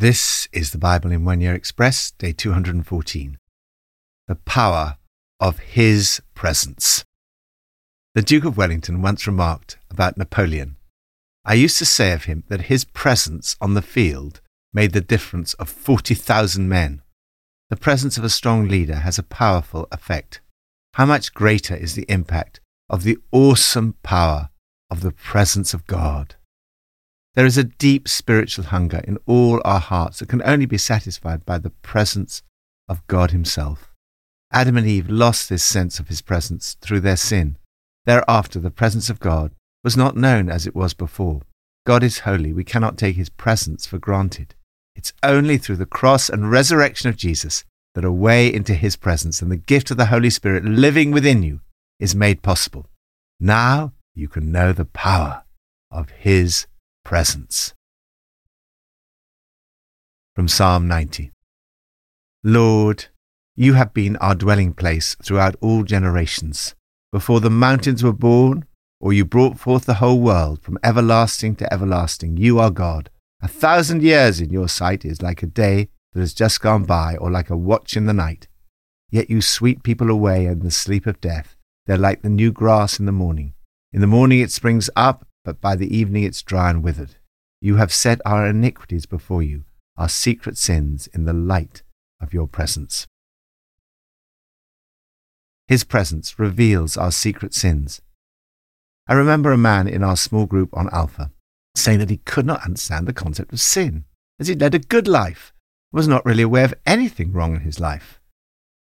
This is the Bible in 1 Year Express, day 214. The power of his presence. The Duke of Wellington once remarked about Napoleon, "I used to say of him that his presence on the field made the difference of 40,000 men." The presence of a strong leader has a powerful effect. How much greater is the impact of the awesome power of the presence of God? There is a deep spiritual hunger in all our hearts that can only be satisfied by the presence of God himself. Adam and Eve lost this sense of his presence through their sin. Thereafter, the presence of God was not known as it was before. God is holy. We cannot take his presence for granted. It's only through the cross and resurrection of Jesus that a way into his presence and the gift of the Holy Spirit living within you is made possible. Now you can know the power of his presence. From Psalm 90. Lord, you have been our dwelling place throughout all generations. Before the mountains were born, or you brought forth the whole world, from everlasting to everlasting, you are God. 1,000 years in your sight is like a day that has just gone by, or like a watch in the night. Yet you sweep people away in the sleep of death. They're like the new grass in the morning. In the morning it springs up, but by the evening it's dry and withered. You have set our iniquities before you, our secret sins in the light of your presence. His presence reveals our secret sins. I remember a man in our small group on Alpha saying that he could not understand the concept of sin, as he'd led a good life, was not really aware of anything wrong in his life.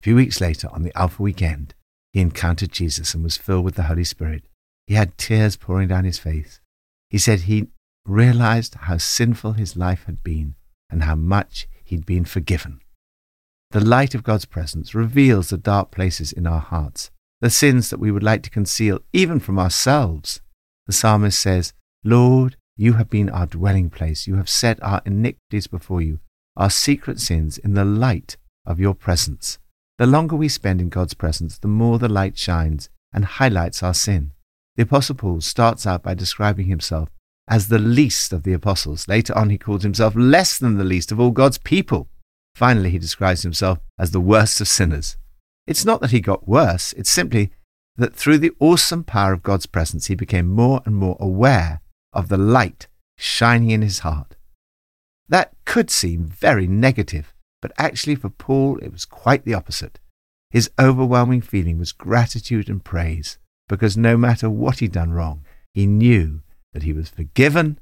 A few weeks later, on the Alpha weekend, he encountered Jesus and was filled with the Holy Spirit. He had tears pouring down his face. He said he realized how sinful his life had been and how much he'd been forgiven. The light of God's presence reveals the dark places in our hearts, the sins that we would like to conceal even from ourselves. The psalmist says, "Lord, you have been our dwelling place. You have set our iniquities before you, our secret sins in the light of your presence." The longer we spend in God's presence, the more the light shines and highlights our sin. The Apostle Paul starts out by describing himself as the least of the apostles. Later on, he calls himself less than the least of all God's people. Finally, he describes himself as the worst of sinners. It's not that he got worse. It's simply that through the awesome power of God's presence, he became more and more aware of the light shining in his heart. That could seem very negative, but actually for Paul, it was quite the opposite. His overwhelming feeling was gratitude and praise, because no matter what he'd done wrong, he knew that he was forgiven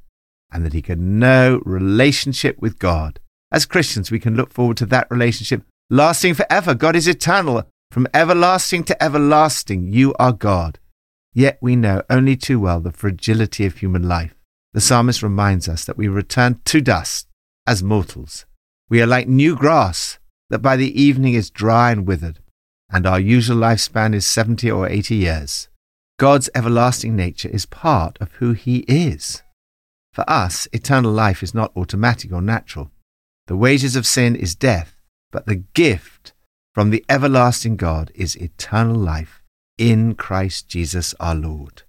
and that he could know relationship with God. As Christians, we can look forward to that relationship lasting forever. God is eternal. From everlasting to everlasting, you are God. Yet we know only too well the fragility of human life. The psalmist reminds us that we return to dust as mortals. We are like new grass that by the evening is dry and withered, and our usual lifespan is 70 or 80 years. God's everlasting nature is part of who he is. For us, eternal life is not automatic or natural. The wages of sin is death, but the gift from the everlasting God is eternal life in Christ Jesus our Lord.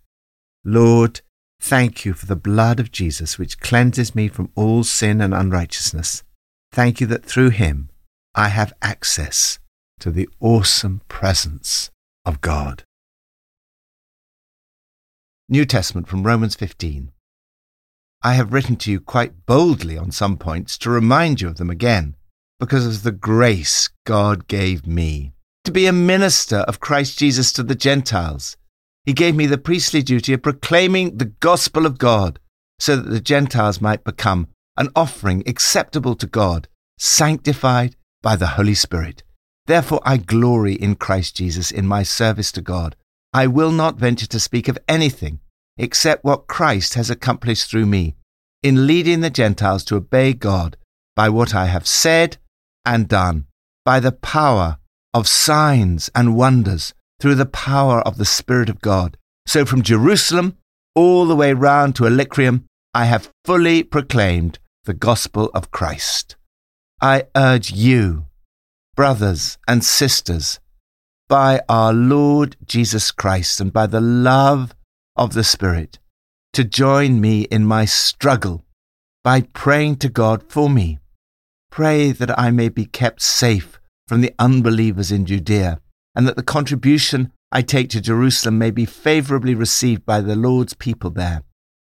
Lord, thank you for the blood of Jesus, which cleanses me from all sin and unrighteousness. Thank you that through him I have access to the awesome presence of God. New Testament from Romans 15. I have written to you quite boldly on some points to remind you of them again, because of the grace God gave me to be a minister of Christ Jesus to the Gentiles. He gave me the priestly duty of proclaiming the gospel of God, so that the Gentiles might become an offering acceptable to God, sanctified by the Holy Spirit. Therefore I glory in Christ Jesus in my service to God. I will not venture to speak of anything except what Christ has accomplished through me in leading the Gentiles to obey God by what I have said and done, by the power of signs and wonders, through the power of the Spirit of God. So from Jerusalem all the way round to Illyricum, I have fully proclaimed the gospel of Christ. I urge you, brothers and sisters, by our Lord Jesus Christ and by the love of the Spirit, to join me in my struggle by praying to God for me, Pray that I may be kept safe from the unbelievers in Judea, and that the contribution I take to Jerusalem may be favorably received by the Lord's people there,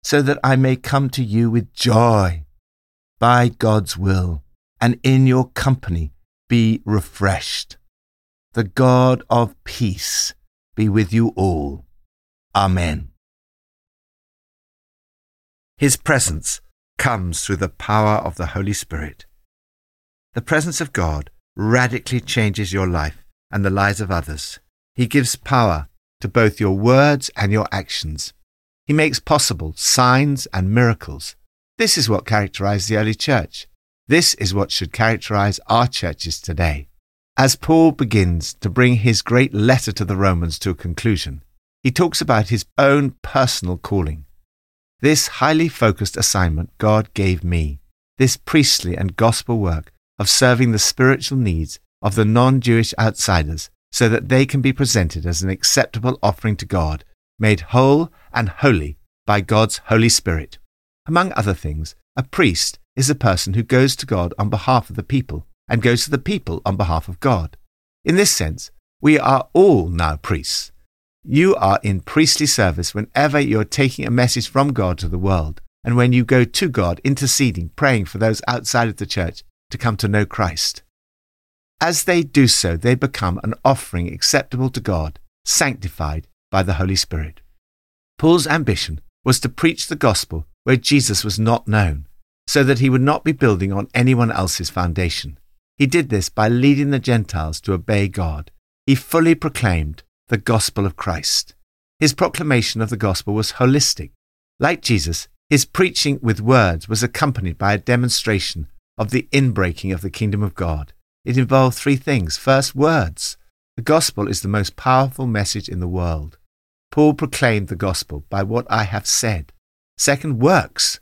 so that I may come to you with joy by God's will, and in your company be refreshed. The God of peace be with you all. Amen. His presence comes through the power of the Holy Spirit. The presence of God radically changes your life and the lives of others. He gives power to both your words and your actions. He makes possible signs and miracles. This is what characterized the early church. This is what should characterize our churches today. As Paul begins to bring his great letter to the Romans to a conclusion, he talks about his own personal calling. This highly focused assignment God gave me, this priestly and gospel work of serving the spiritual needs of the non-Jewish outsiders so that they can be presented as an acceptable offering to God, made whole and holy by God's Holy Spirit. Among other things, a priest is a person who goes to God on behalf of the people and goes to the people on behalf of God. In this sense, we are all now priests. You are in priestly service whenever you are taking a message from God to the world, and when you go to God interceding, praying for those outside of the church to come to know Christ. As they do so, they become an offering acceptable to God, sanctified by the Holy Spirit. Paul's ambition was to preach the gospel where Jesus was not known, so that he would not be building on anyone else's foundation. He did this by leading the Gentiles to obey God. He fully proclaimed the gospel of Christ. His proclamation of the gospel was holistic. Like Jesus, his preaching with words was accompanied by a demonstration of the inbreaking of the kingdom of God. It involved three things. First, words. The gospel is the most powerful message in the world. Paul proclaimed the gospel by what I have said. Second, works.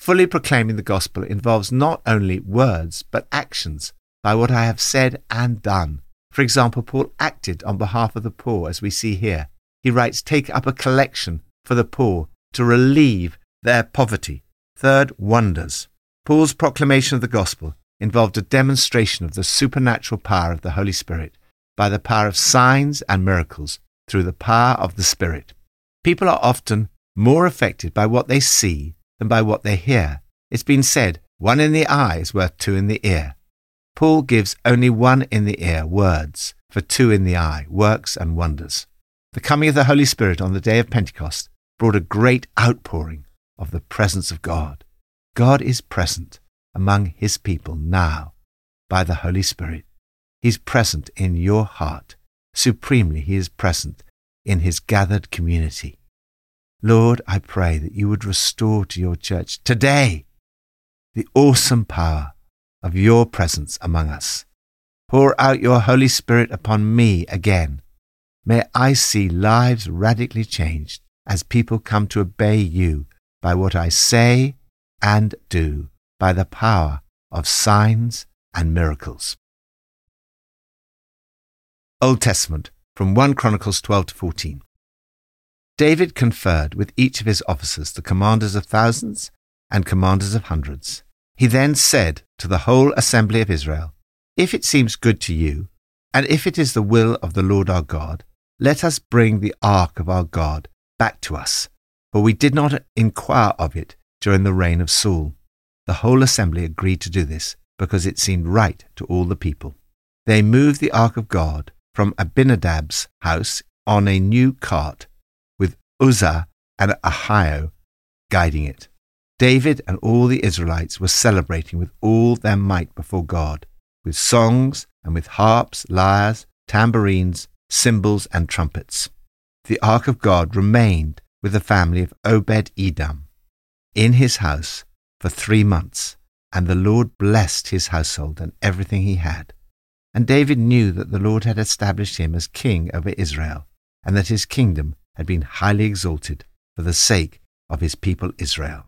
Fully proclaiming the gospel involves not only words, but actions by what I have said and done. For example, Paul acted on behalf of the poor, as we see here. He writes, "Take up a collection for the poor to relieve their poverty." Third, wonders. Paul's proclamation of the gospel involved a demonstration of the supernatural power of the Holy Spirit by the power of signs and miracles through the power of the Spirit. People are often more affected by what they see than by what they hear. It's been said, one in the eye is worth two in the ear. Paul gives only one in the ear, words, for two in the eye, works and wonders. The coming of the Holy Spirit on the day of Pentecost brought a great outpouring of the presence of God. God is present among his people now by the Holy Spirit. He's present in your heart. Supremely, he is present in his gathered community. Lord, I pray that you would restore to your church today the awesome power of your presence among us. Pour out your Holy Spirit upon me again. May I see lives radically changed as people come to obey you by what I say and do, by the power of signs and miracles. Old Testament, from 1 Chronicles 12-14. David conferred with each of his officers, the commanders of thousands and commanders of hundreds. He then said to the whole assembly of Israel, "If it seems good to you, and if it is the will of the Lord our God, let us bring the ark of our God back to us, for we did not inquire of it during the reign of Saul." The whole assembly agreed to do this because it seemed right to all the people. They moved the ark of God from Abinadab's house on a new cart, with Uzzah and Ahio guiding it. David and all the Israelites were celebrating with all their might before God, with songs and with harps, lyres, tambourines, cymbals and trumpets. The ark of God remained with the family of Obed-Edom in his house for 3 months, and the Lord blessed his household and everything he had. And David knew that the Lord had established him as king over Israel, and that his kingdom had been highly exalted for the sake of his people Israel.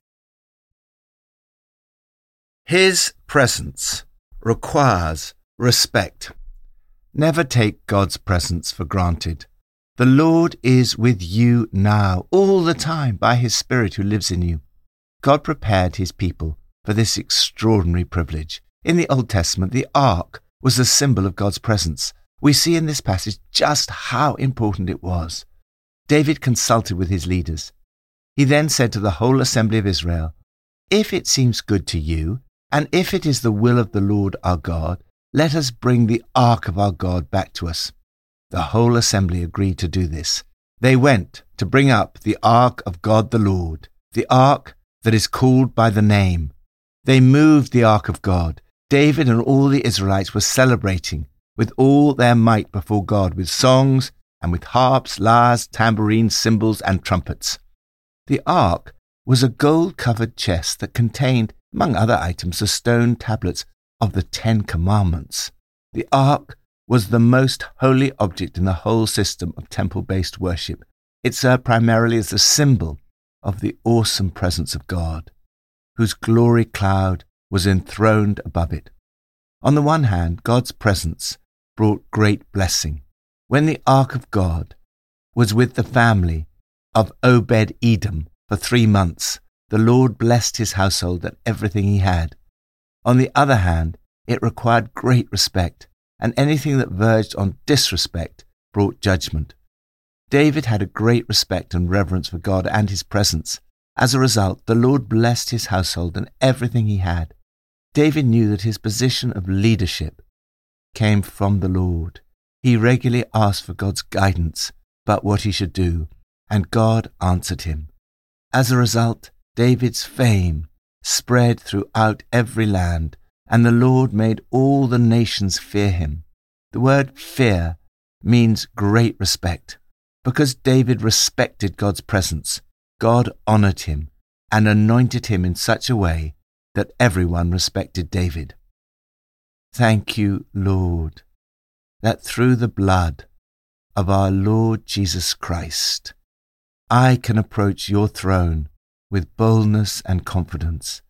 His presence requires respect. Never take God's presence for granted. The Lord is with you now, all the time, by his Spirit who lives in you. God prepared his people for this extraordinary privilege. In the Old Testament, the ark was a symbol of God's presence. We see in this passage just how important it was. David consulted with his leaders. He then said to the whole assembly of Israel, "If it seems good to you, and if it is the will of the Lord our God, let us bring the ark of our God back to us." The whole assembly agreed to do this. They went to bring up the ark of God the Lord, the ark that is called by the name. They moved the ark of God. David and all the Israelites were celebrating with all their might before God, with songs and with harps, lyres, tambourines, cymbals, and trumpets. The ark was a gold-covered chest that contained, among other items, the stone tablets of the Ten Commandments. The ark was the most holy object in the whole system of temple-based worship. It served primarily as a symbol of the awesome presence of God, whose glory cloud was enthroned above it. On the one hand, God's presence brought great blessing. When the ark of God was with the family of Obed-Edom for 3 months, the Lord blessed his household and everything he had. On the other hand, it required great respect, and anything that verged on disrespect brought judgment. David had a great respect and reverence for God and his presence. As a result, the Lord blessed his household and everything he had. David knew that his position of leadership came from the Lord. He regularly asked for God's guidance about what he should do, and God answered him. As a result, David's fame spread throughout every land, and the Lord made all the nations fear him. The word fear means great respect. Because David respected God's presence, God honored him and anointed him in such a way that everyone respected David. Thank you, Lord, that through the blood of our Lord Jesus Christ, I can approach your throne with boldness and confidence.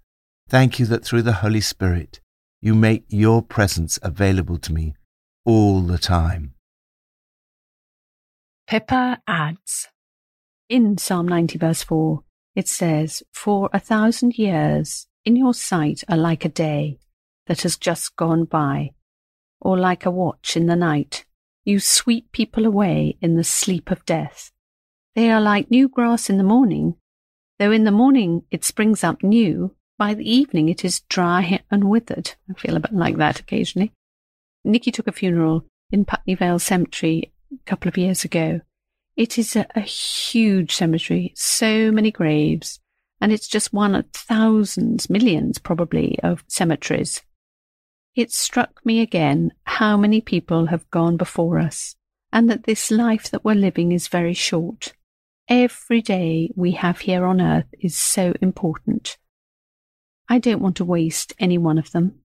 Thank you that through the Holy Spirit, you make your presence available to me all the time. Pippa adds, in Psalm 90 verse 4, it says, "For 1,000 years in your sight are like a day that has just gone by, or like a watch in the night. You sweep people away in the sleep of death. They are like new grass in the morning, though in the morning it springs up new, by the evening it is dry and withered." I feel a bit like that occasionally. Nikki took a funeral in Putney Vale Cemetery a couple of years ago. It is a huge cemetery, so many graves, and it's just one of thousands, millions probably, of cemeteries. It struck me again how many people have gone before us, and that this life that we're living is very short. Every day we have here on earth is so important. I don't want to waste any one of them.